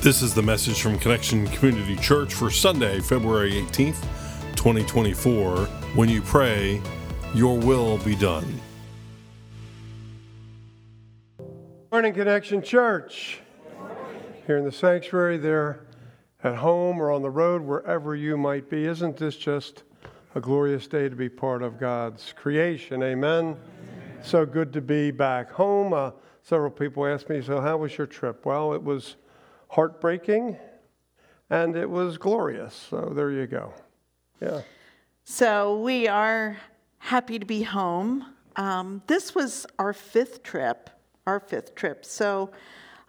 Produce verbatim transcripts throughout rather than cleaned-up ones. This is the message from Connection Community Church for Sunday, February eighteenth, twenty twenty-four. When you pray, your will be done. Good morning, Connection Church. Here in the sanctuary, there at home or on the road, wherever you might be. Isn't this just a glorious day to be part of God's creation? Amen. Amen. So good to be back home. Uh, several people asked me, so how was your trip? Well, it was heartbreaking, and it was glorious. So there you go. Yeah. So we are happy to be home. Um, this was our fifth trip, our fifth trip. So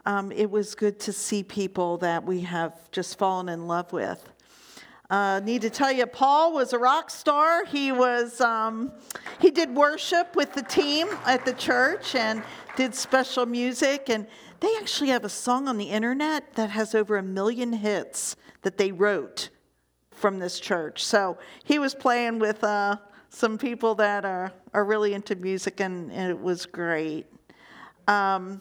um, it was good to see people that we have just fallen in love with. Uh, need to tell you, Paul was a rock star. He was um, he did worship with the team at the church and did special music. And they actually have a song on the internet that has over a million hits that they wrote from this church. So he was playing with uh, some people that are, are really into music, and, and it was great. Um,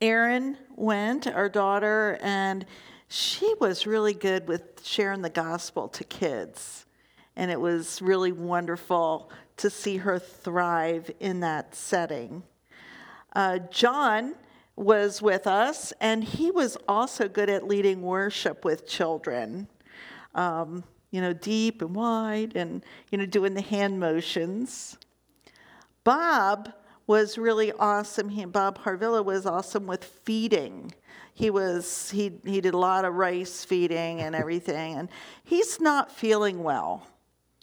Erin went, our daughter, and she was really good with sharing the gospel to kids, and it was really wonderful to see her thrive in that setting. Uh, John was with us, and he was also good at leading worship with children, um, you know, deep and wide and, you know, doing the hand motions. Bob was really awesome. He, Bob Harvilla was awesome with feeding. He was he he did a lot of rice feeding and everything, and he's not feeling well.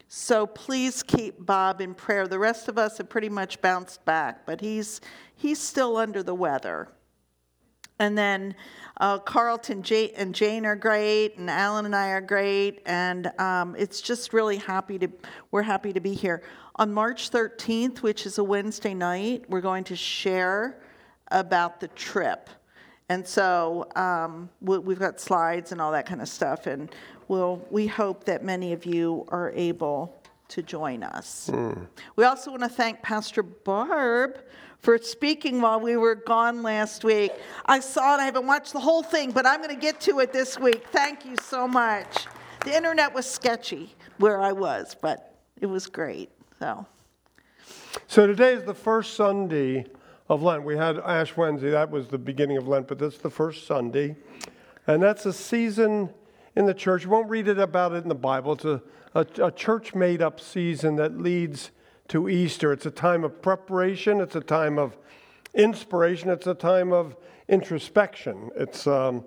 So please keep Bob in prayer. The rest of us have pretty much bounced back, but he's he's still under the weather. And then uh, Carlton J- and Jane are great, and Alan and I are great, and um, it's just really happy to we're happy to be here. On March thirteenth, which is a Wednesday night, we're going to share about the trip. And so um, we've got slides and all that kind of stuff, and we'll, we hope that many of you are able to join us. Mm. We also want to thank Pastor Barb for speaking while we were gone last week. I saw it. I haven't watched the whole thing, but I'm going to get to it this week. Thank you so much. The internet was sketchy where I was, but it was great. So, so today is the first Sunday of Lent. We had Ash Wednesday, that was the beginning of Lent, but that's the first Sunday. And that's a season in the church. You won't read it about it in the Bible. It's a, a, a church-made-up season that leads to Easter. It's a time of preparation. It's a time of inspiration. It's a time of introspection. It's, um,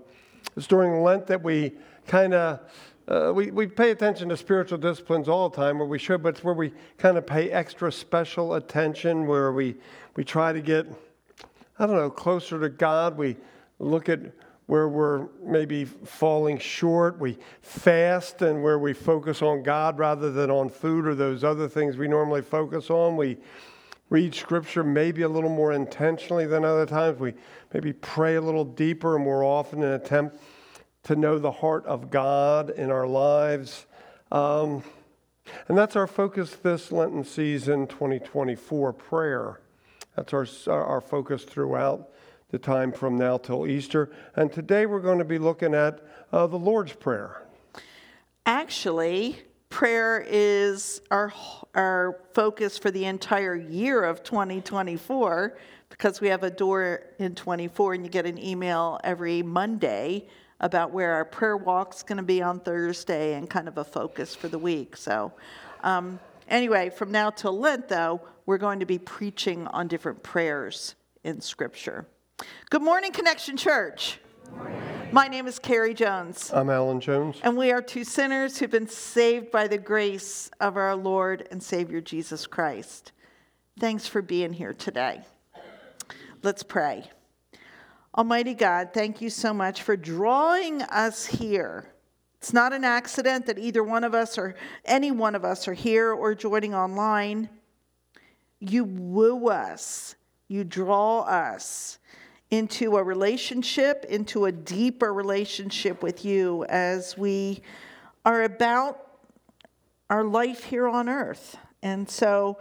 it's during Lent that we kind of, uh, we, we pay attention to spiritual disciplines all the time, where we should, but it's where we kind of pay extra special attention, where we We try to get, I don't know, closer to God. We look at where we're maybe falling short. We fast, and where we focus on God rather than on food or those other things we normally focus on. We read Scripture maybe a little more intentionally than other times. We maybe pray a little deeper and more often in an attempt to know the heart of God in our lives. Um, and that's our focus this Lenten season, twenty twenty-four, prayer. That's our our focus throughout the time from now till Easter. And today we're going to be looking at uh, the Lord's Prayer. Actually, prayer is our our focus for the entire year of twenty twenty-four, because we have a door in twenty-four, and you get an email every Monday about where our prayer walk's going to be on Thursday, and kind of a focus for the week. So um, anyway, from now till Lent, though, we're going to be preaching on different prayers in Scripture. Good morning, Connection Church. Good morning. My name is Carrie Jones. I'm Alan Jones. And we are two sinners who've been saved by the grace of our Lord and Savior Jesus Christ. Thanks for being here today. Let's pray. Almighty God, thank you so much for drawing us here. It's not an accident that either one of us or any one of us are here or joining online. You woo us, you draw us into a relationship, into a deeper relationship with you as we are about our life here on earth. And so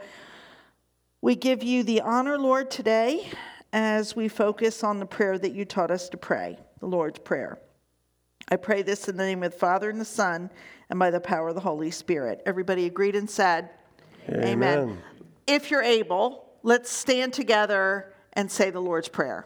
we give you the honor, Lord, today as we focus on the prayer that you taught us to pray, the Lord's Prayer. I pray this in the name of the Father and the Son and by the power of the Holy Spirit. Everybody agreed and said, Amen. Amen. If you're able, let's stand together and say the Lord's Prayer.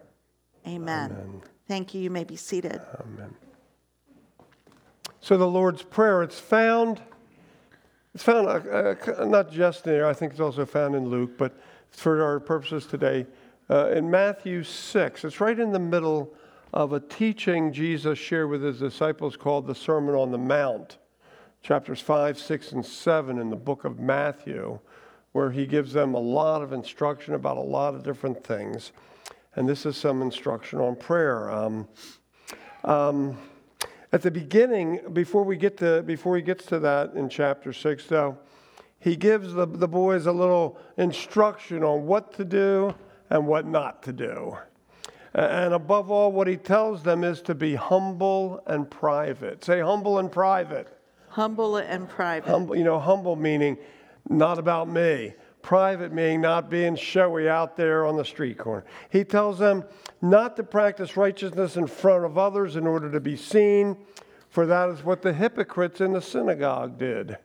Amen. Amen. Thank you. You may be seated. Amen. So the Lord's Prayer, it's found, it's found uh, uh, not just there, I think it's also found in Luke, but for our purposes today, uh, in Matthew six. It's right in the middle of a teaching Jesus shared with his disciples called the Sermon on the Mount, chapters five, six, and seven in the book of Matthew, where he gives them a lot of instruction about a lot of different things. And this is some instruction on prayer. Um, um, at the beginning, before we get to before he gets to that in chapter six, though, he gives the, the boys a little instruction on what to do and what not to do. And above all, what he tells them is to be humble and private. Say humble and private. Humble and private. Humble, you know, humble meaning not about me. Private meaning not being showy out there on the street corner. He tells them not to practice righteousness in front of others in order to be seen, for that is what the hypocrites in the synagogue did.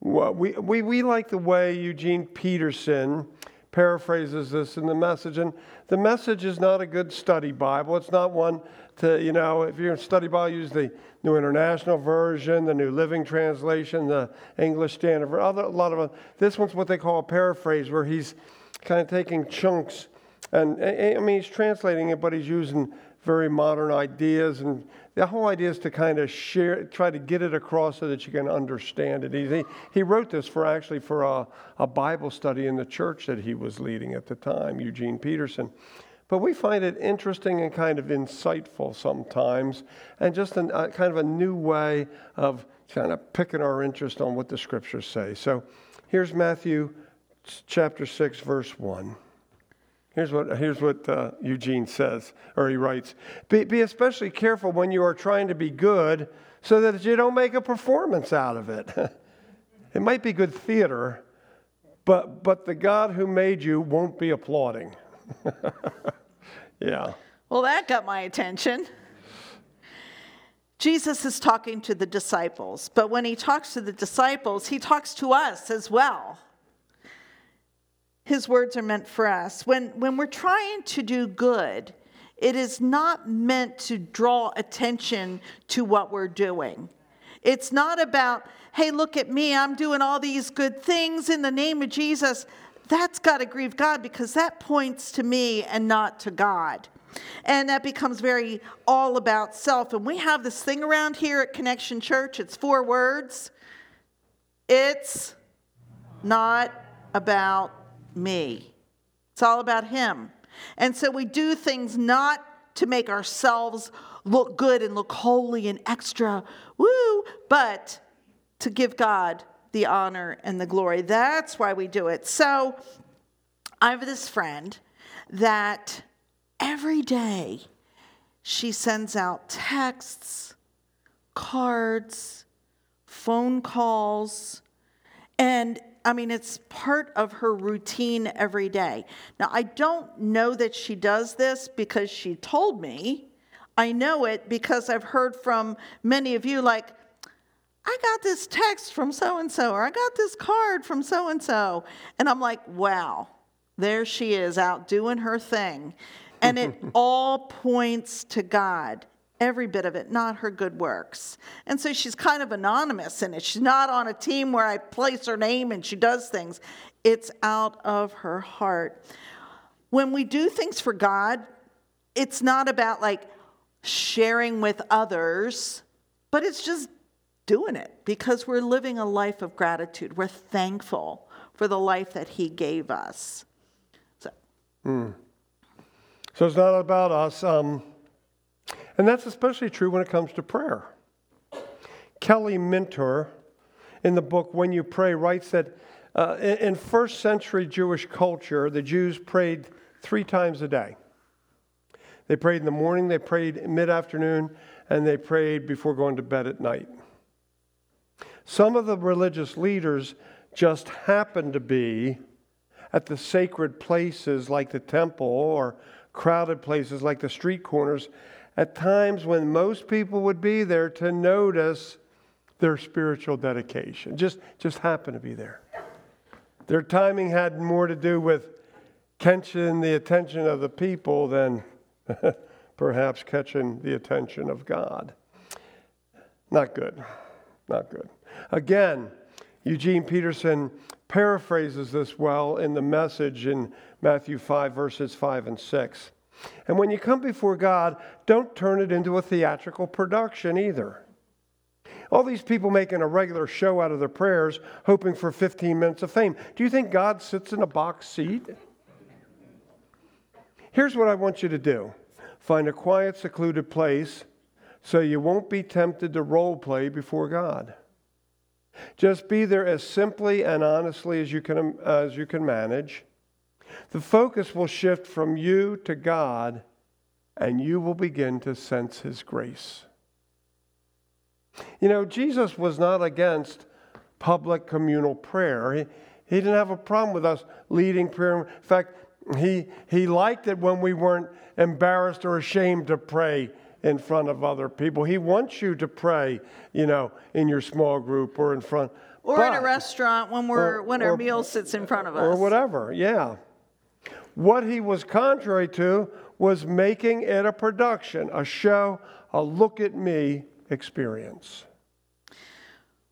We, we, we like the way Eugene Peterson paraphrases this in The Message, and The Message is not a good study Bible. It's not one to, you know, if you're in study Bible, use the New International Version, the New Living Translation, the English Standard Version, a lot of, this one's what they call a paraphrase, where he's kind of taking chunks, and I mean, he's translating it, but he's using very modern ideas, and the whole idea is to kind of share, try to get it across so that you can understand it easy. He wrote this for actually for a, a Bible study in the church that he was leading at the time, Eugene Peterson. But we find it interesting and kind of insightful sometimes, and just a uh, kind of a new way of kind of picking our interest on what the scriptures say. So here's Matthew chapter six, verse one. Here's what here's what uh, Eugene says, or he writes, be, be especially careful when you are trying to be good so that you don't make a performance out of it. It might be good theater, but but the God who made you won't be applauding. Yeah. Well, that got my attention. Jesus is talking to the disciples, but when he talks to the disciples, he talks to us as well. His words are meant for us. When when we're trying to do good, it is not meant to draw attention to what we're doing. It's not about, hey, look at me, I'm doing all these good things in the name of Jesus. That's got to grieve God, because that points to me and not to God. And that becomes very all about self. And we have this thing around here at Connection Church. It's four words. It's not about me. It's all about him. And so we do things not to make ourselves look good and look holy and extra, woo, but to give God the honor and the glory. That's why we do it. So I have this friend that every day she sends out texts, cards, phone calls, and I mean, it's part of her routine every day. Now, I don't know that she does this because she told me. I know it because I've heard from many of you, like, I got this text from so-and-so, or I got this card from so-and-so. And I'm like, wow, there she is out doing her thing. And it all points to God. Every bit of it, not her good works. And so she's kind of anonymous in it. She's not on a team where I place her name and she does things. It's out of her heart. When we do things for God, it's not about like sharing with others, but it's just doing it because we're living a life of gratitude. We're thankful for the life that he gave us. So, mm. so it's not about us. Um And that's especially true when it comes to prayer. Kelly Minter, in the book When You Pray, writes that uh, in first century Jewish culture, the Jews prayed three times a day. They prayed in the morning, they prayed mid-afternoon, and they prayed before going to bed at night. Some of the religious leaders just happened to be at the sacred places like the temple or crowded places like the street corners at times when most people would be there to notice their spiritual dedication. Just, just happened to be there. Their timing had more to do with catching the attention of the people than perhaps catching the attention of God. Not good. Not good. Again, Eugene Peterson paraphrases this well in The Message in Matthew five, verses five and six. And when you come before God, don't turn it into a theatrical production either. All these people making a regular show out of their prayers, hoping for fifteen minutes of fame. Do you think God sits in a box seat? Here's what I want you to do. Find a quiet, secluded place so you won't be tempted to role play before God. Just be there as simply and honestly as you can as you can manage. The focus will shift from you to God, and you will begin to sense His grace. You know, Jesus was not against public communal prayer. He, he didn't have a problem with us leading prayer. In fact, he, he liked it when we weren't embarrassed or ashamed to pray in front of other people. He wants you to pray, you know, in your small group or in front. Or but, in a restaurant when we're or, when our or, meal sits in front of us. Or whatever, yeah. What he was contrary to was making it a production, a show, a look at me experience.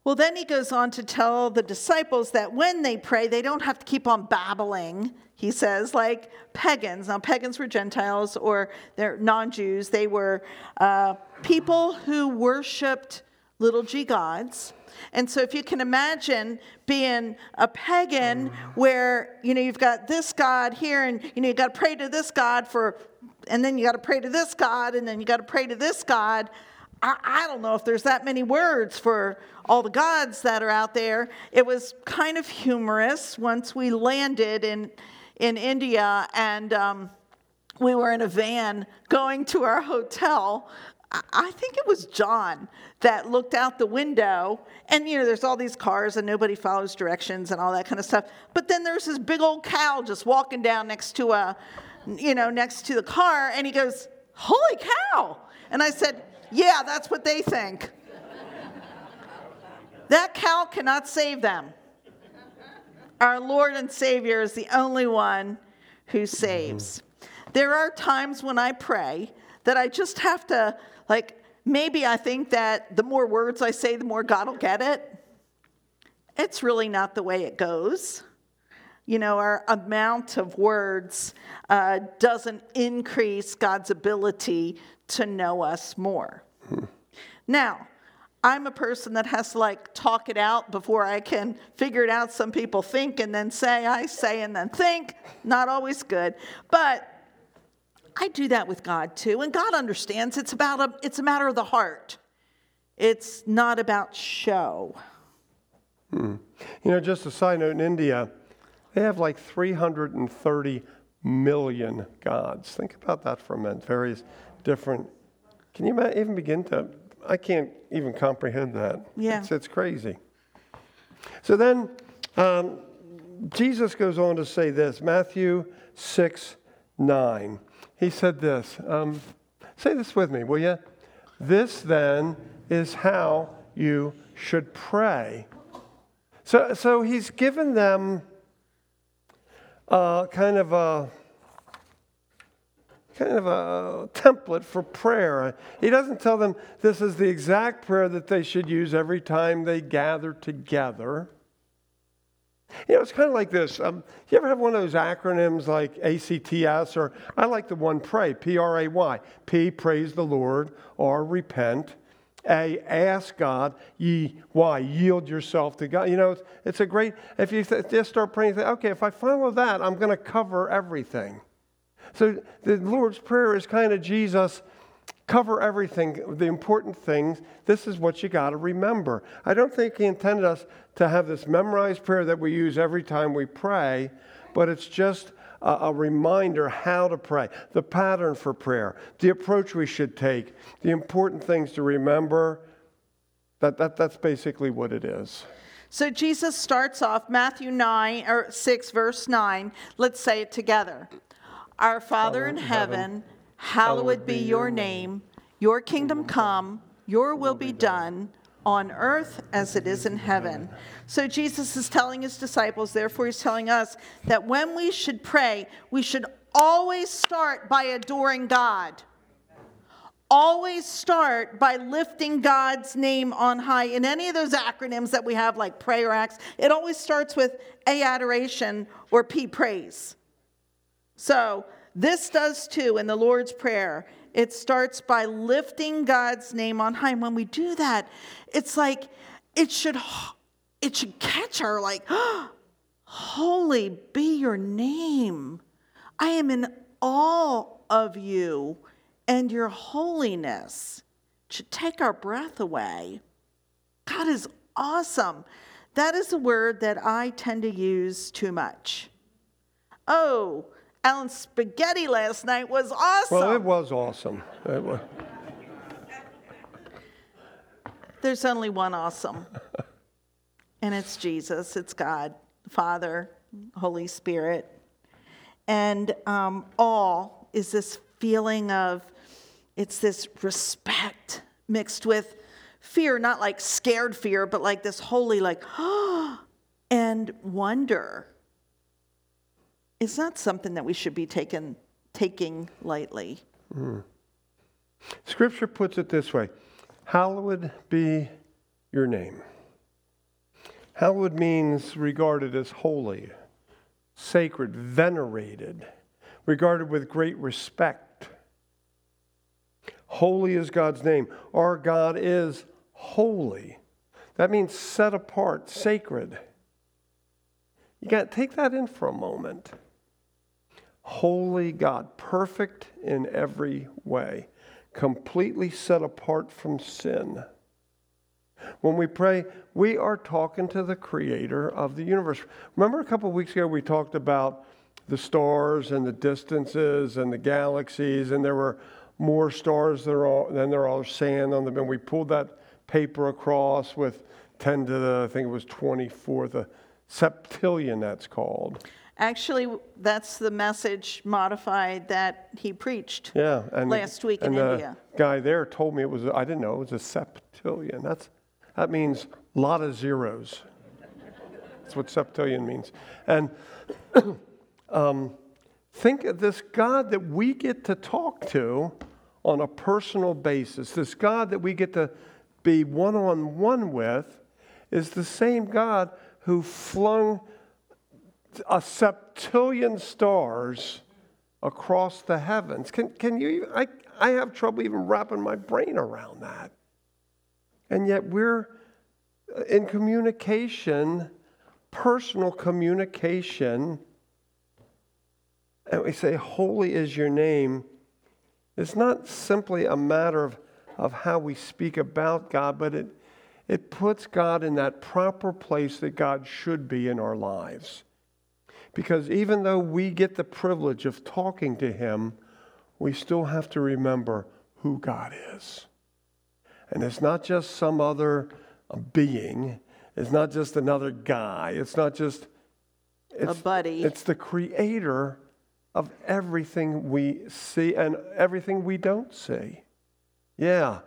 Well, then he goes on to tell the disciples that when they pray, they don't have to keep on babbling, he says, like pagans. Now, pagans were Gentiles or they're non-Jews. They were uh, people who worshipped little g gods. And so if you can imagine being a pagan where, you know, you've got this God here and, you know, you got to pray to this God for, and then you got to pray to this God, and then you got to pray to this God. I don't know if there's that many words for all the gods that are out there. It was kind of humorous once we landed in in India and um, we were in a van going to our hotel. I think it was John that looked out the window, and, you know, there's all these cars and nobody follows directions and all that kind of stuff. But then there's this big old cow just walking down next to a, you know, next to the car, and he goes, "Holy cow!" And I said, "Yeah, that's what they think." That cow cannot save them. Our Lord and Savior is the only one who saves. There are times when I pray that I just have to, like, maybe I think that the more words I say, the more God will get it. It's really not the way it goes. You know, our amount of words uh, doesn't increase God's ability to know us more. Hmm. Now, I'm a person that has to, like, talk it out before I can figure it out. Some people think and then say, I say and then think. Not always good. But I do that with God, too. And God understands it's about a, it's a matter of the heart. It's not about show. Hmm. You know, just a side note, in India, they have like three hundred thirty million gods. Think about that for a minute. Various different. Can you even begin to? I can't even comprehend that. Yeah. It's, it's crazy. So then um, Jesus goes on to say this, Matthew six nine. He said this. Um, say this with me, will you? This then is how you should pray. So, so he's given them Uh, kind of a kind of a template for prayer. He doesn't tell them this is the exact prayer that they should use every time they gather together. You know, it's kind of like this. Um, you ever have one of those acronyms like A C T S, or I like the one PRAY, P R A Y. P, praise the Lord, or repent. A, ask God. Ye, why? Yield yourself to God. You know, it's, it's a great, if you th- just start praying, think, okay, if I follow that, I'm going to cover everything. So the Lord's Prayer is kind of Jesus cover everything, the important things. This is what you got to remember. I don't think he intended us to have this memorized prayer that we use every time we pray, but it's just a, a reminder how to pray, the pattern for prayer, the approach we should take, the important things to remember. That, that that's basically what it is. So Jesus starts off Matthew nine or six, verse nine. Let's say it together. Our Father in heaven, hallowed be your name. Your kingdom come, your will be done on earth as it is in heaven. So Jesus is telling his disciples, therefore he's telling us, that when we should pray, we should always start by adoring God. Always start by lifting God's name on high. In any of those acronyms that we have, like prayer acts, it always starts with A, adoration, or P, praise. So this does too in the Lord's Prayer. It starts by lifting God's name on high. And when we do that, it's like it should it should catch our, like, oh, holy be your name. I am in awe of you and your holiness. It should take our breath away. God is awesome. That is a word that I tend to use too much. Oh, Alan's spaghetti last night was awesome. Well, it was awesome. It was. There's only one awesome. And it's Jesus. It's God, Father, Holy Spirit. And um, awe is this feeling of, it's this respect mixed with fear, not like scared fear, but like this holy, like, oh, and wonder. It's not something that we should be taken, taking lightly. Mm. Scripture puts it this way. Hallowed be your name. Hallowed means regarded as holy, sacred, venerated, regarded with great respect. Holy is God's name. Our God is holy. That means set apart, sacred. You got to take that in for a moment. Holy God, perfect in every way, completely set apart from sin. When we pray, we are talking to the Creator of the universe. Remember a couple of weeks ago we talked about the stars and the distances and the galaxies, and there were more stars than there are sand on them, and we pulled that paper across with ten to the, I think it was twenty-four, the septillion, that's called. Actually, that's the message modified that he preached yeah, and last week and in the India. The guy there told me it was, I didn't know, it was a septillion. That's, that means a lot of zeros. That's what septillion means. And um, think of this God that we get to talk to on a personal basis, this God that we get to be one-on-one with is the same God who flung a septillion stars across the heavens. Can can you even, I, I have trouble even wrapping my brain around that. And yet we're in communication, personal communication, and we say, holy is your name. It's not simply a matter of, of how we speak about God, but it It puts God in that proper place that God should be in our lives. Because even though we get the privilege of talking to Him, we still have to remember who God is. And it's not just some other being. It's not just another guy. It's not just... It's, a buddy. It's the Creator of everything we see and everything we don't see. Yeah.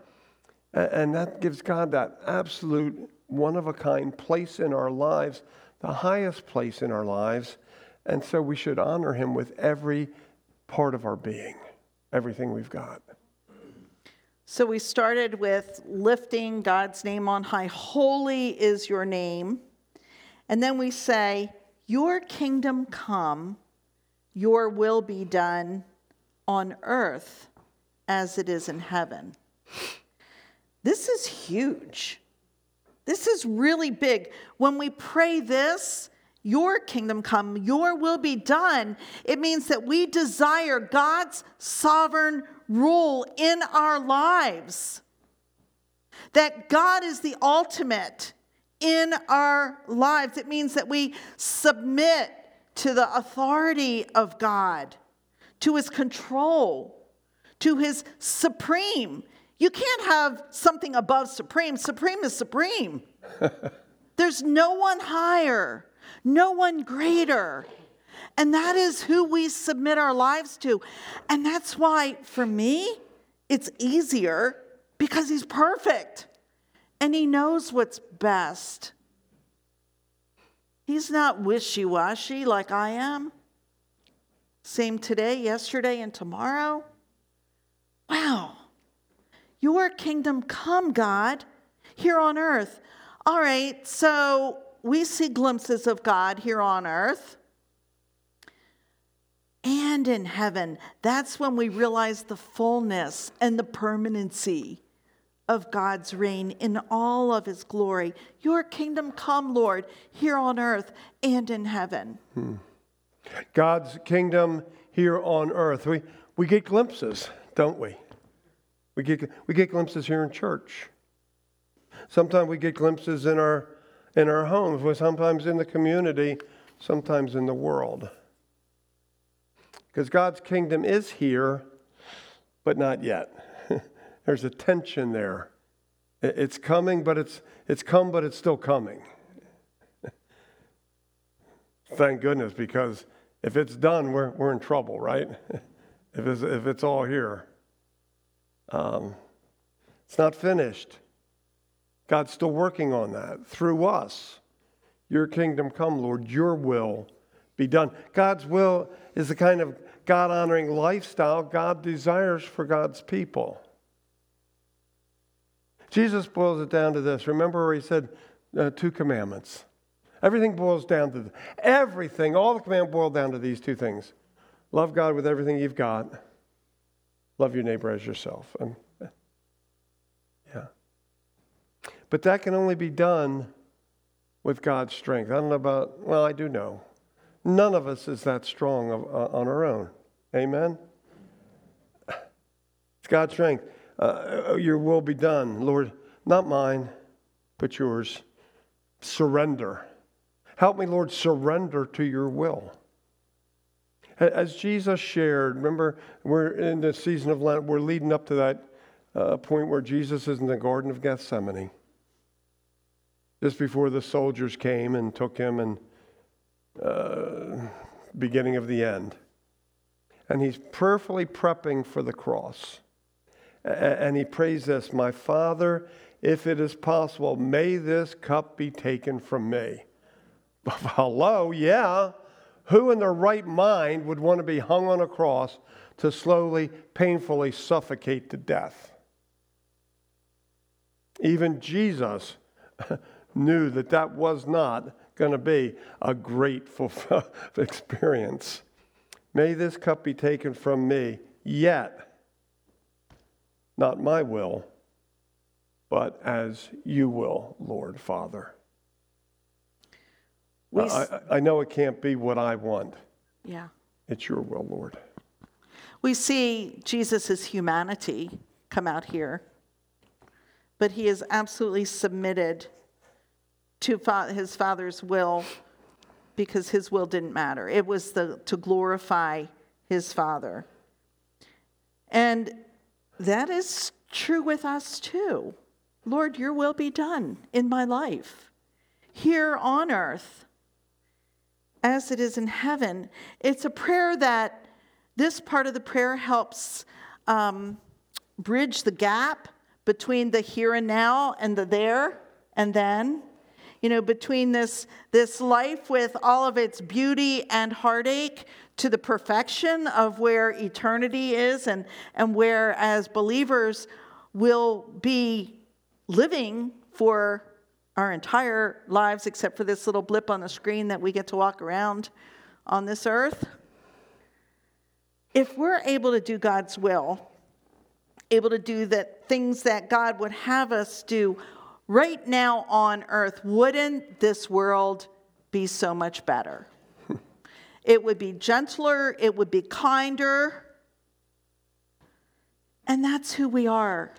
And that gives God that absolute one-of-a-kind place in our lives, the highest place in our lives. And so we should honor Him with every part of our being, everything we've got. So we started with lifting God's name on high. Holy is your name. And then we say, your kingdom come, your will be done on earth as it is in heaven. This is huge. This is really big. When we pray this, your kingdom come, your will be done. It means that we desire God's sovereign rule in our lives. That God is the ultimate in our lives. It means that we submit to the authority of God, to his control, to his supreme. You can't have something above supreme. Supreme is supreme. There's no one higher, no one greater. And that is who we submit our lives to. And that's why, for me, it's easier because he's perfect and he knows what's best. He's not wishy-washy like I am. Same today, yesterday, and tomorrow. Wow. Your kingdom come, God, here on earth. All right, so we see glimpses of God here on earth and in heaven. That's when we realize the fullness and the permanency of God's reign in all of his glory. Your kingdom come, Lord, here on earth and in heaven. Hmm. God's kingdom here on earth. We we get glimpses, don't we? We get we get glimpses here in church. Sometimes we get glimpses in our in our homes, sometimes in the community, sometimes in the world. Because God's kingdom is here, but not yet. There's a tension there. It's coming, but it's it's come, but it's still coming. Thank goodness, because if it's done, we're we're in trouble, right? If it's if it's all here, um, it's not finished. God's still working on that through us. Your kingdom come, Lord. Your will be done. God's will is the kind of God-honoring lifestyle God desires for God's people. Jesus boils it down to this. Remember where he said uh, two commandments. Everything boils down to, the, everything, all the command boiled down to these two things. Love God with everything you've got. Love your neighbor as yourself. And, yeah. But that can only be done with God's strength. I don't know about, well, I do know. None of us is that strong of, uh, on our own. Amen? It's God's strength. Uh, your will be done, Lord, not mine, but yours. Surrender. Help me, Lord, surrender to your will. As Jesus shared, remember, we're in the season of Lent. We're leading up to that uh, point where Jesus is in the Garden of Gethsemane. Just before the soldiers came and took him, and uh, beginning of the end. And he's prayerfully prepping for the cross. And he prays this, my Father, if it is possible, may this cup be taken from me. Hello, yeah. Who in their right mind would want to be hung on a cross to slowly, painfully suffocate to death? Even Jesus knew that that was not going to be a grateful experience. May this cup be taken from me, yet not my will, but as you will, Lord, Father. We, I, I know it can't be what I want. Yeah. It's your will, Lord. We see Jesus' humanity come out here, but he is absolutely submitted to fa- his Father's will because his will didn't matter. It was the, to glorify his Father. And that is true with us too. Lord, your will be done in my life, here on earth, as it is in heaven. It's a prayer that this part of the prayer helps um, bridge the gap between the here and now and the there and then. You know, between this, this life with all of its beauty and heartache to the perfection of where eternity is and, and where as believers we'll be living for our entire lives, except for this little blip on the screen that we get to walk around on this earth. If we're able to do God's will, able to do the things that God would have us do right now on earth, wouldn't this world be so much better. It would be gentler. It would be kinder. And that's who we are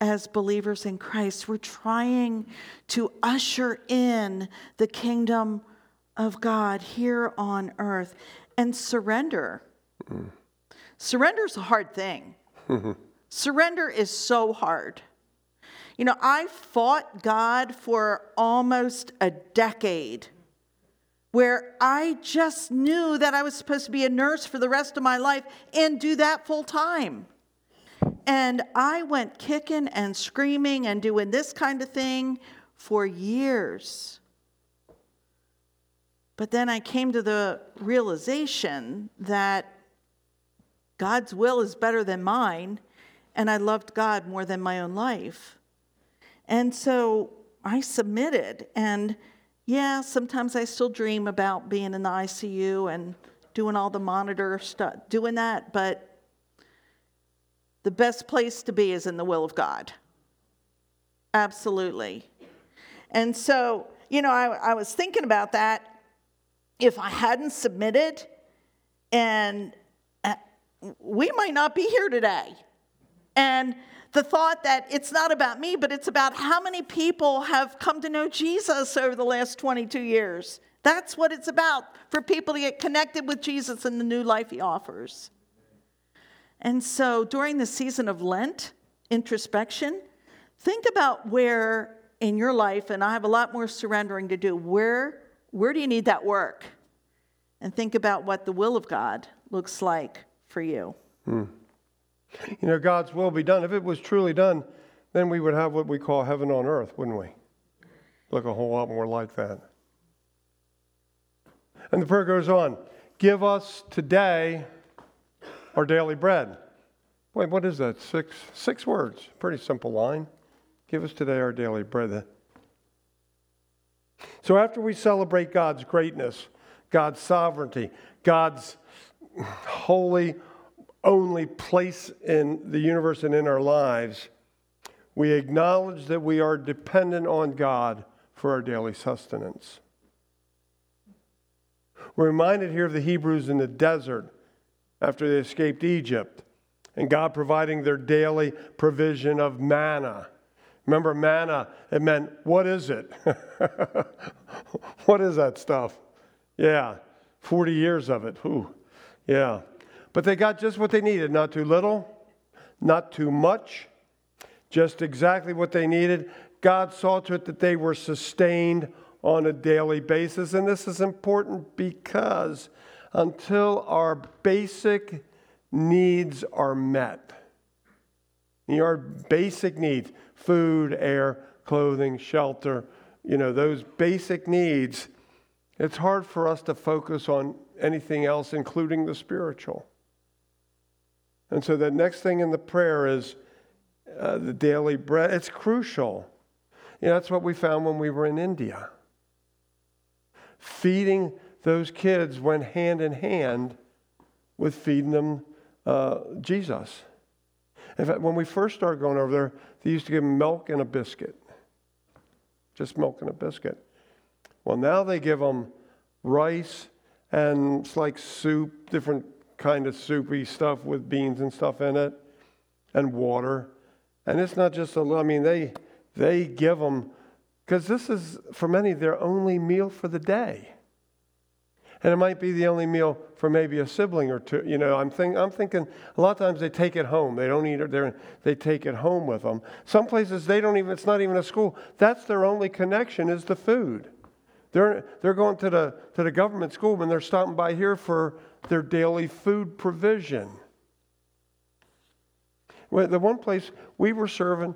as believers in Christ. We're trying to usher in the kingdom of God here on earth. And surrender. Mm. Surrender is a hard thing. Surrender is so hard. You know, I fought God for almost a decade where I just knew that I was supposed to be a nurse for the rest of my life and do that full time. And I went kicking and screaming and doing this kind of thing for years. But then I came to the realization that God's will is better than mine, and I loved God more than my own life. And so I submitted, and yeah, sometimes I still dream about being in the I C U and doing all the monitor stuff, doing that, but the best place to be is in the will of God. Absolutely. And so, you know, I, I was thinking about that. If I hadn't submitted, and we might not be here today. And the thought that it's not about me, but it's about how many people have come to know Jesus over the last twenty-two years. That's what it's about, for people to get connected with Jesus and the new life he offers. And so during the season of Lent, introspection, think about where in your life, and I have a lot more surrendering to do, where where do you need that work? And think about what the will of God looks like for you. Hmm. You know, God's will be done. If it was truly done, then we would have what we call heaven on earth, wouldn't we? Look a whole lot more like that. And the prayer goes on. Give us today our daily bread. Wait, what is that? Six six words. Pretty simple line. Give us today our daily bread. So after we celebrate God's greatness, God's sovereignty, God's holy, only place in the universe and in our lives, we acknowledge that we are dependent on God for our daily sustenance. We're reminded here of the Hebrews in the desert after they escaped Egypt and God providing their daily provision of manna. Remember manna, it meant, what is it? What is that stuff? Yeah, forty years of it. Ooh, yeah. But they got just what they needed, not too little, not too much, just exactly what they needed. God saw to it that they were sustained on a daily basis. And this is important because until our basic needs are met, your basic needs, food, air, clothing, shelter, you know, those basic needs, it's hard for us to focus on anything else, including the spiritual. And so the next thing in the prayer is uh, the daily bread. It's crucial. You know, that's what we found when we were in India. Feeding those kids went hand in hand with feeding them uh, Jesus. In fact, when we first started going over there, they used to give them milk and a biscuit. Just milk and a biscuit. Well, now they give them rice and it's like soup, different kind of soupy stuff with beans and stuff in it, and water. And it's not just a little, I mean, they they give them, because this is, for many, their only meal for the day. And it might be the only meal for maybe a sibling or two. You know, I'm, think, I'm thinking, a lot of times they take it home. They don't eat it there. They take it home with them. Some places they don't even, it's not even a school. That's their only connection is the food. They're they're going to the to the government school when they're stopping by here for their daily food provision. Well, the one place we were serving,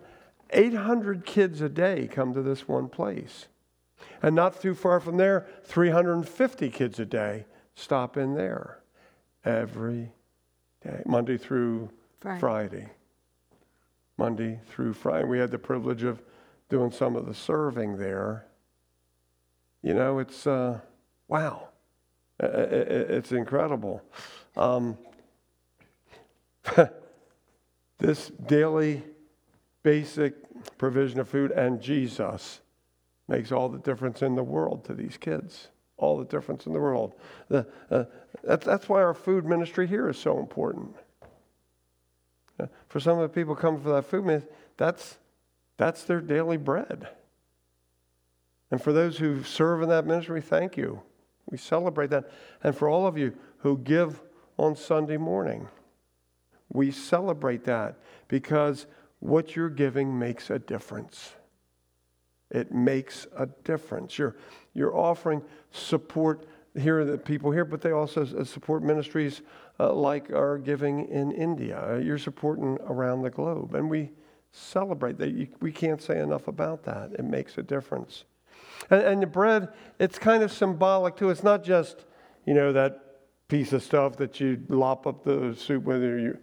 eight hundred kids a day come to this one place. And not too far from there, three hundred fifty kids a day stop in there every day, Monday through Friday. Friday. Monday through Friday. We had the privilege of doing some of the serving there. You know, it's, uh, wow, it's incredible. Um, this daily basic provision of food and Jesus makes all the difference in the world to these kids, all the difference in the world. The, uh, that's, that's why our food ministry here is so important. Uh, for some of the people coming for that food ministry, that's, that's their daily bread. And for those who serve in that ministry, thank you. We celebrate that. And for all of you who give on Sunday morning, we celebrate that because what you're giving makes a difference. It makes a difference. You're, you're offering support here, the people here, but they also support ministries uh, like our giving in India. You're supporting around the globe. And we celebrate that. We can't say enough about that. It makes a difference. And, and the bread, it's kind of symbolic too. It's not just, you know, that piece of stuff that you lop up the soup with. You,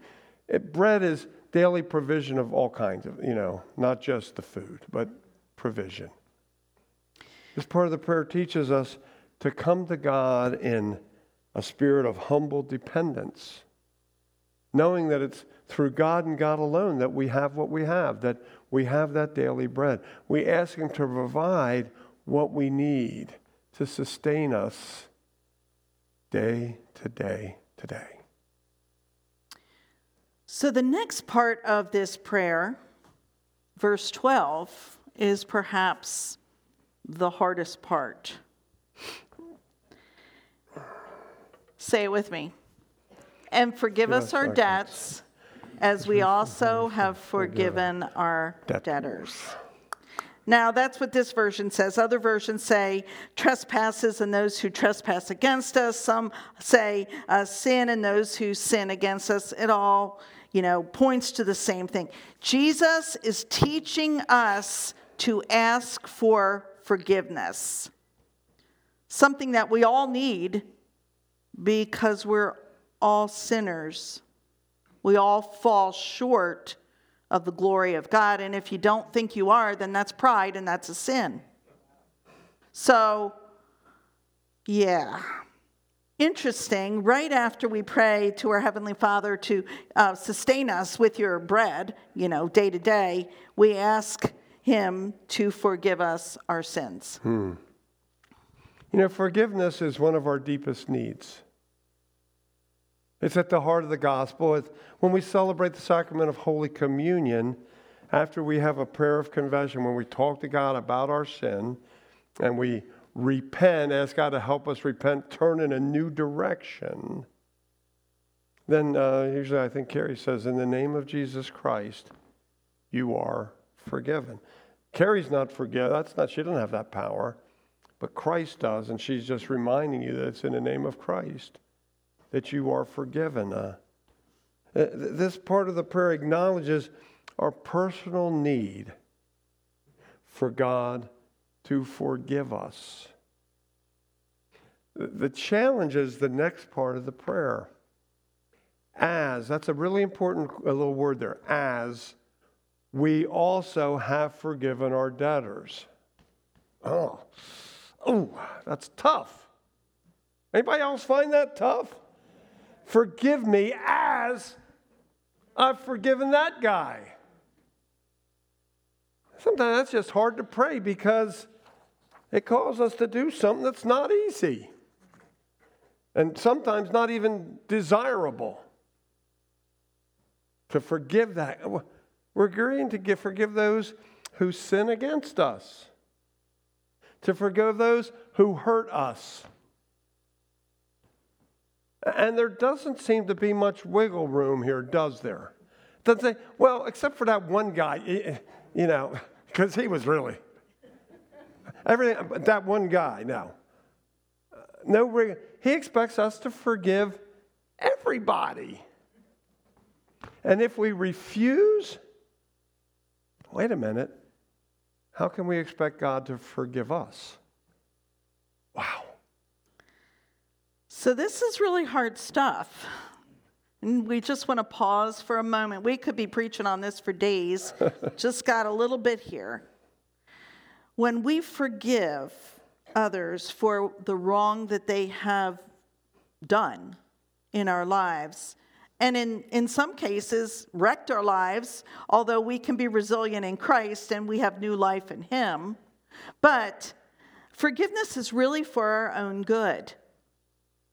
it, bread is daily provision of all kinds of, you know, not just the food, but provision. This part of the prayer teaches us to come to God in a spirit of humble dependence, knowing that it's through God and God alone that we have what we have, that we have that daily bread. We ask Him to provide what we need to sustain us day to day today. So the next part of this prayer, verse twelve, is perhaps the hardest part. Say it with me. And forgive us our debts, as we also have forgiven our debtors. Now, that's what this version says. Other versions say trespasses and those who trespass against us. Some say uh, sin and those who sin against us. It all, you know, points to the same thing. Jesus is teaching us to ask for forgiveness, something that we all need because we're all sinners. We all fall short of the glory of God. And if you don't think you are, then that's pride and that's a sin. So, yeah. Interesting. Right after we pray to our Heavenly Father to uh, sustain us with your bread, you know, day to day, we ask Him to forgive us our sins. Hmm. You know, forgiveness is one of our deepest needs. It's at the heart of the gospel. It's when we celebrate the sacrament of Holy Communion, after we have a prayer of confession, when we talk to God about our sin and we repent, ask God to help us repent, turn in a new direction, then uh, usually I think Carrie says, in the name of Jesus Christ, you are forgiven. Carrie's not forgiven. That's not, she doesn't have that power, but Christ does, and she's just reminding you that it's in the name of Christ that you are forgiven. Uh, this part of the prayer acknowledges our personal need for God to forgive us. The challenge is the next part of the prayer. As, that's a really important little word there, as we also have forgiven our debtors. Oh, oh, that's tough. Anybody else find that tough? Forgive me as I've forgiven that guy. Sometimes that's just hard to pray because it calls us to do something that's not easy and sometimes not even desirable. To forgive that. We're agreeing to forgive those who sin against us, to forgive those who hurt us. And there doesn't seem to be much wiggle room here, does there? Doesn't say, well, except for that one guy, you know, because he was really everything. That one guy, no, no. He expects us to forgive everybody, and if we refuse, wait a minute, how can we expect God to forgive us? Wow. So this is really hard stuff, and we just want to pause for a moment. We could be preaching on this for days, just got a little bit here. When we forgive others for the wrong that they have done in our lives, and in, in some cases wrecked our lives, although we can be resilient in Christ and we have new life in Him, but Forgiveness is really for our own good.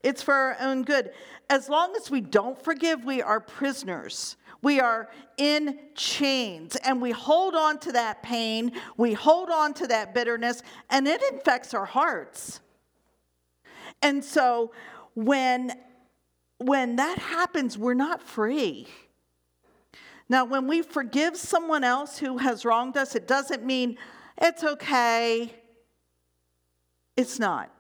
It's for our own good. As long as we don't forgive, we are prisoners. We are in chains, and we hold on to that pain. We hold on to that bitterness, and it infects our hearts. And so when, when that happens, we're not free. Now, when we forgive someone else who has wronged us, it doesn't mean it's okay. It's not.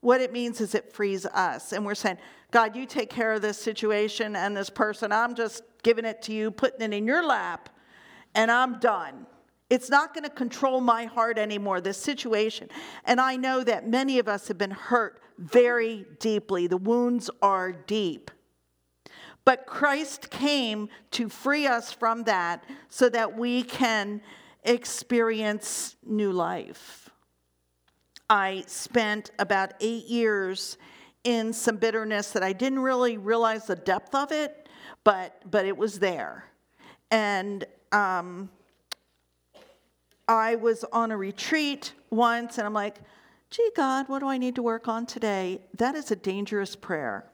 What it means is it frees us. And we're saying, God, you take care of this situation and this person. I'm just giving it to you, putting it in your lap, and I'm done. It's not going to control my heart anymore, this situation. And I know that many of us have been hurt very deeply. The wounds are deep. But Christ came to free us from that so that we can experience new life. I spent about eight years in some bitterness that I didn't really realize the depth of it, but but it was there. And um, I was on a retreat once, and I'm like, gee, God, what do I need to work on today? That is a dangerous prayer.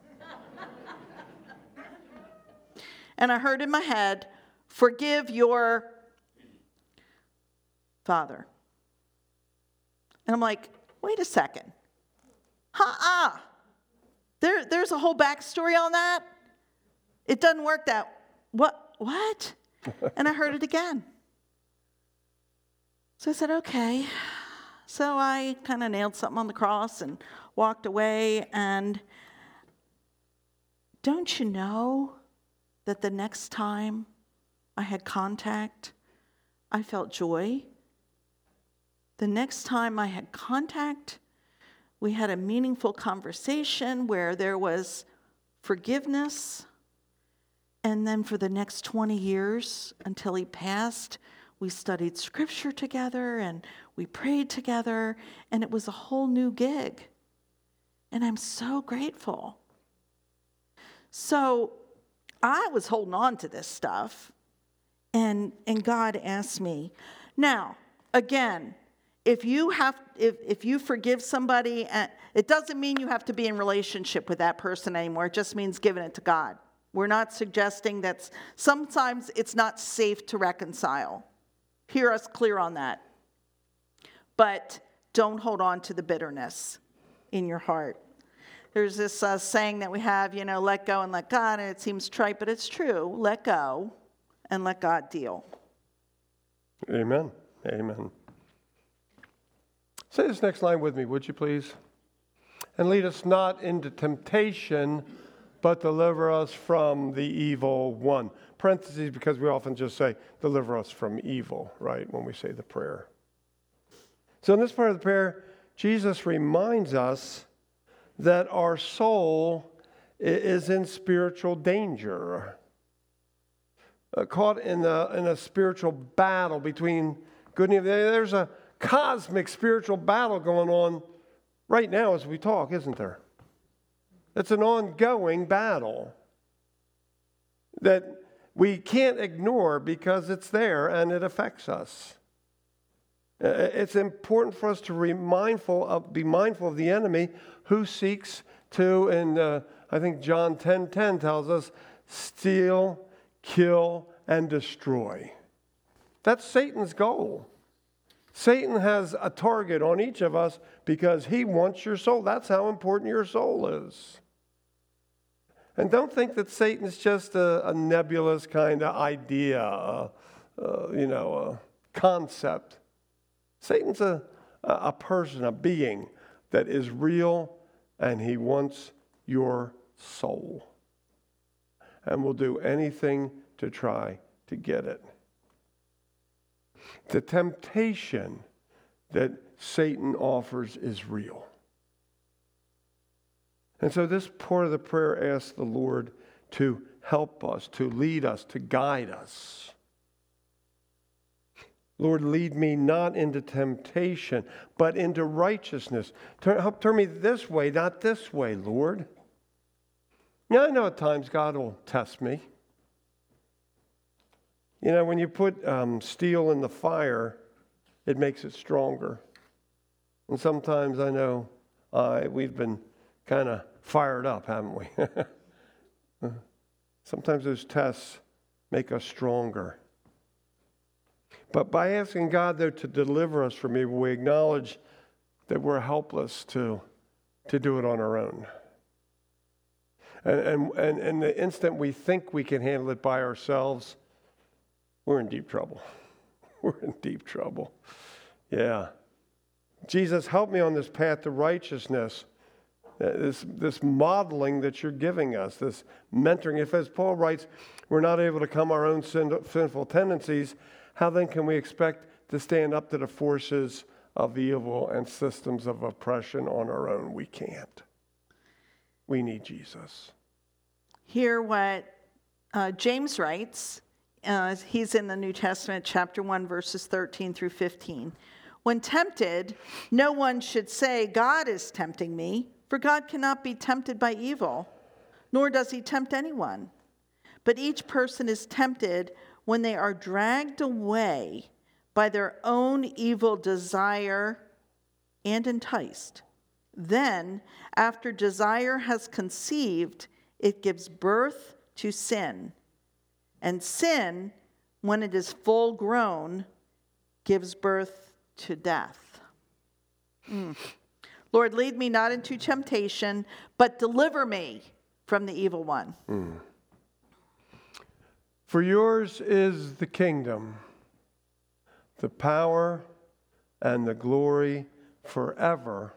And I heard in my head, forgive your father. And I'm like, wait a second. Ha-ah. There, there's a whole backstory on that. It doesn't work that. What? What? And I heard it again. So I said, okay. So I kind of nailed something on the cross and walked away. And don't you know that the next time I had contact, I felt joy? The next time I had contact, we had a meaningful conversation where there was forgiveness. And then for the next twenty years, until he passed, we studied scripture together and we prayed together. And it was a whole new gig. And I'm so grateful. So I was holding on to this stuff. And, and God asked me, now, again, If you have, if, if you forgive somebody, it doesn't mean you have to be in relationship with that person anymore. It just means giving it to God. We're not suggesting that. Sometimes it's not safe to reconcile. Hear us clear on that. But don't hold on to the bitterness in your heart. There's this uh, saying that we have, you know, let go and let God. And it seems trite, but it's true. Let go and let God deal. Amen. Amen. Say this next line with me, would you please? And lead us not into temptation, but deliver us from the evil one. Parentheses, because we often just say, deliver us from evil, right, when we say the prayer. So in this part of the prayer, Jesus reminds us that our soul is in spiritual danger, uh, caught in a, in a spiritual battle between good and evil. There's a cosmic spiritual battle going on right now as we talk, isn't there? It's an ongoing battle that we can't ignore because it's there and it affects us. It's important for us to be mindful of, be mindful of the enemy who seeks to, and uh, I think John ten ten tells us, steal, kill, and destroy. That's Satan's goal. Satan has a target on each of us because he wants your soul. That's how important your soul is. And don't think that Satan's just a, a nebulous kind of idea, uh, uh, you know, a concept. Satan's a, a person, a being that is real, and he wants your soul and will do anything to try to get it. The temptation that Satan offers is real. And so this part of the prayer asks the Lord to help us, to lead us, to guide us. Lord, lead me not into temptation, but into righteousness. Turn, help turn me this way, not this way, Lord. Now, I know at times God will test me. You know, when you put um, steel in the fire, it makes it stronger. And sometimes I know uh, we've been kind of fired up, haven't we? Sometimes those tests make us stronger. But by asking God, though, to deliver us from evil, we acknowledge that we're helpless to, to do it on our own. And, and, and the instant we think we can handle it by ourselves, we're in deep trouble. We're in deep trouble. Yeah. Jesus, help me on this path to righteousness. This, this modeling that you're giving us, this mentoring. If, as Paul writes, we're not able to come our own sin, sinful tendencies, how then can we expect to stand up to the forces of evil and systems of oppression on our own? We can't. We need Jesus. Hear what uh, James writes. Uh, he's in the New Testament, chapter one, verses thirteen through fifteen. When tempted, no one should say, God is tempting me. For God cannot be tempted by evil, nor does he tempt anyone. But each person is tempted when they are dragged away by their own evil desire and enticed. Then, after desire has conceived, it gives birth to sin. And sin, when it is full grown, gives birth to death. Mm. Lord, lead me not into temptation, but deliver me from the evil one. Mm. For yours is the kingdom, the power, and the glory forever.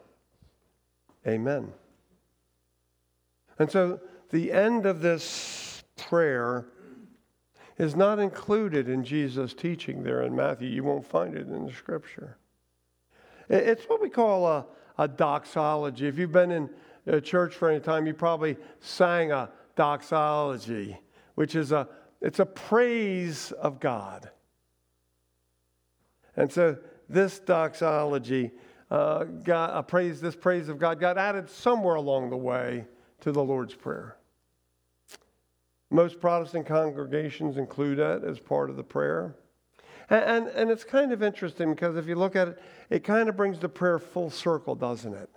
Amen. And so the end of this prayer is not included in Jesus' teaching there in Matthew. You won't find it in the scripture. It's what we call a A doxology. If you've been in a church for any time, you probably sang a doxology, which is a it's a praise of God. And so this doxology, uh, God, a praise, this praise of God, got added somewhere along the way to the Lord's Prayer. Most Protestant congregations include that as part of the prayer. And, and and it's kind of interesting because if you look at it, it kind of brings the prayer full circle, doesn't it?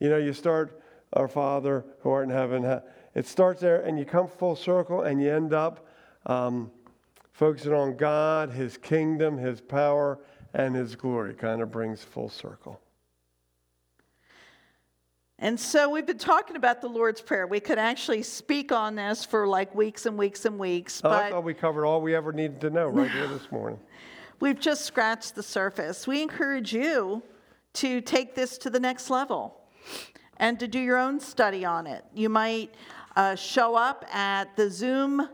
You know, you start, our Father who art in heaven. It starts there and you come full circle and you end up um, focusing on God, his kingdom, his power, and his glory. Kind of brings full circle. And so we've been talking about the Lord's Prayer. We could actually speak on this for like weeks and weeks and weeks. But I thought we covered all we ever needed to know right here this morning. We've just scratched the surface. We encourage you to take this to the next level and to do your own study on it. You might uh, show up at the Zoom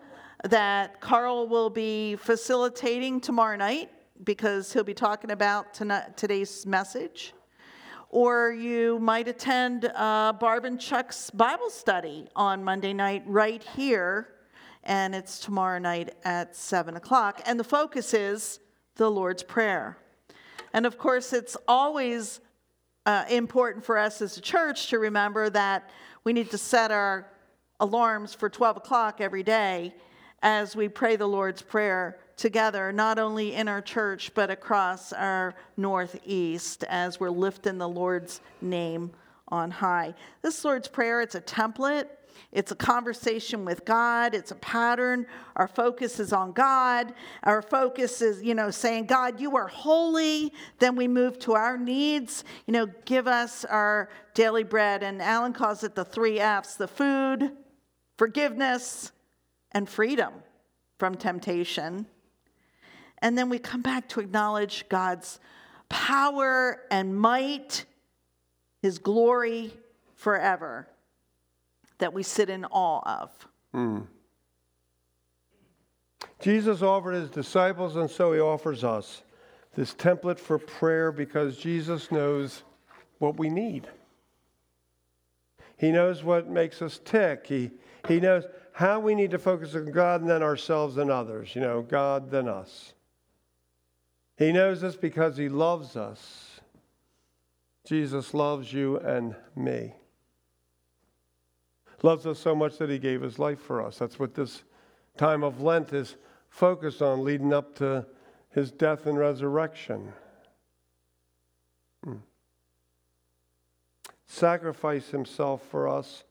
that Carl will be facilitating tomorrow night because he'll be talking about tonight, today's message. Or you might attend uh, Barb and Chuck's Bible study on Monday night right here. And it's tomorrow night at seven o'clock. And the focus is the Lord's Prayer. And, of course, it's always uh, important for us as a church to remember that we need to set our alarms for twelve o'clock every day as we pray the Lord's Prayer together, not only in our church, but across our northeast as we're lifting the Lord's name on high. This Lord's Prayer, it's a template. It's a conversation with God. It's a pattern. Our focus is on God. Our focus is, you know, saying, God, you are holy. Then we move to our needs. You know, give us our daily bread. And Alan calls it the three F's, the food, forgiveness, and freedom from temptation. And then we come back to acknowledge God's power and might, his glory forever, that we sit in awe of. Mm. Jesus offered his disciples, and so he offers us this template for prayer because Jesus knows what we need. He knows what makes us tick. He, he knows how we need to focus on God and then ourselves and others. You know, God then us. He knows us because he loves us. Jesus loves you and me. Loves us so much that he gave his life for us. That's what this time of Lent is focused on, leading up to his death and resurrection. sacrifice himself for us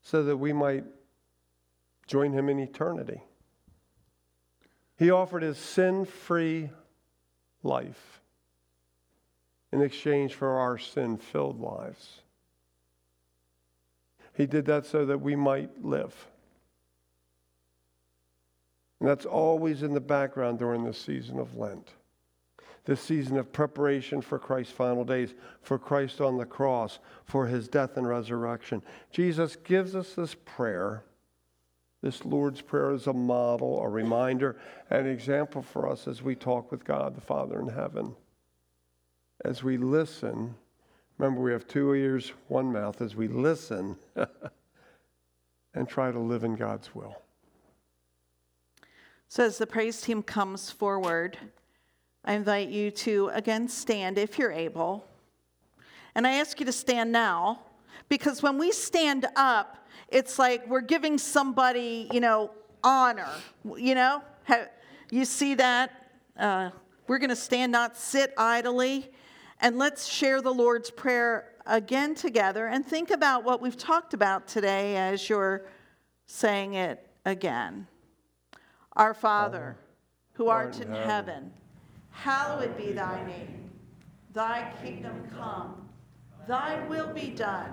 so that we might join him in eternity. He offered his sin-free life in exchange for our sin-filled lives. He did that so that we might live. And that's always in the background during this season of Lent, this season of preparation for Christ's final days, for Christ on the cross, for his death and resurrection. Jesus gives us this prayer. This Lord's Prayer is a model, a reminder, an example for us as we talk with God the Father in heaven. As we listen, remember we have two ears, one mouth, as we listen and try to live in God's will. So as the praise team comes forward, I invite you to again stand if you're able. And I ask you to stand now, because when we stand up, it's like we're giving somebody, you know, honor, you know, you see that? Uh, we're going to stand, not sit idly, and let's share the Lord's Prayer again together and think about what we've talked about today as you're saying it again. Our Father, who art in heaven, hallowed be thy name. Thy kingdom come, thy will be done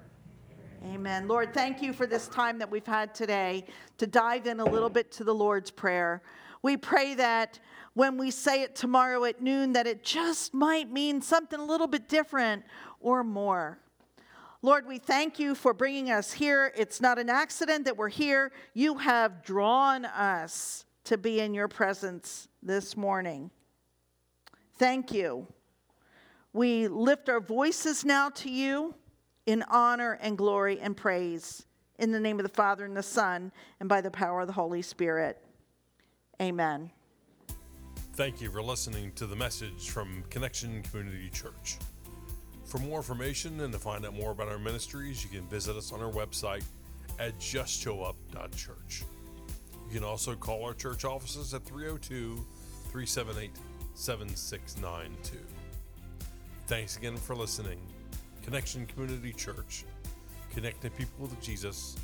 Amen. Lord, thank you for this time that we've had today to dive in a little bit to the Lord's Prayer. We pray that when we say it tomorrow at noon, that it just might mean something a little bit different or more. Lord, we thank you for bringing us here. It's not an accident that we're here. You have drawn us to be in your presence this morning. Thank you. We lift our voices now to you, in honor and glory and praise, in the name of the Father and the Son, and by the power of the Holy Spirit. Amen. Thank you for listening to the message from Connection Community Church. For more information and to find out more about our ministries, you can visit us on our website at just show up dot church. You can also call our church offices at three oh two, three seven eight, seven six nine two. Thanks again for listening. Connection Community Church, connecting people with Jesus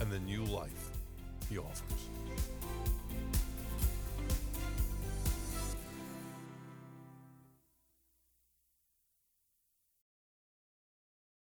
and the new life he offers.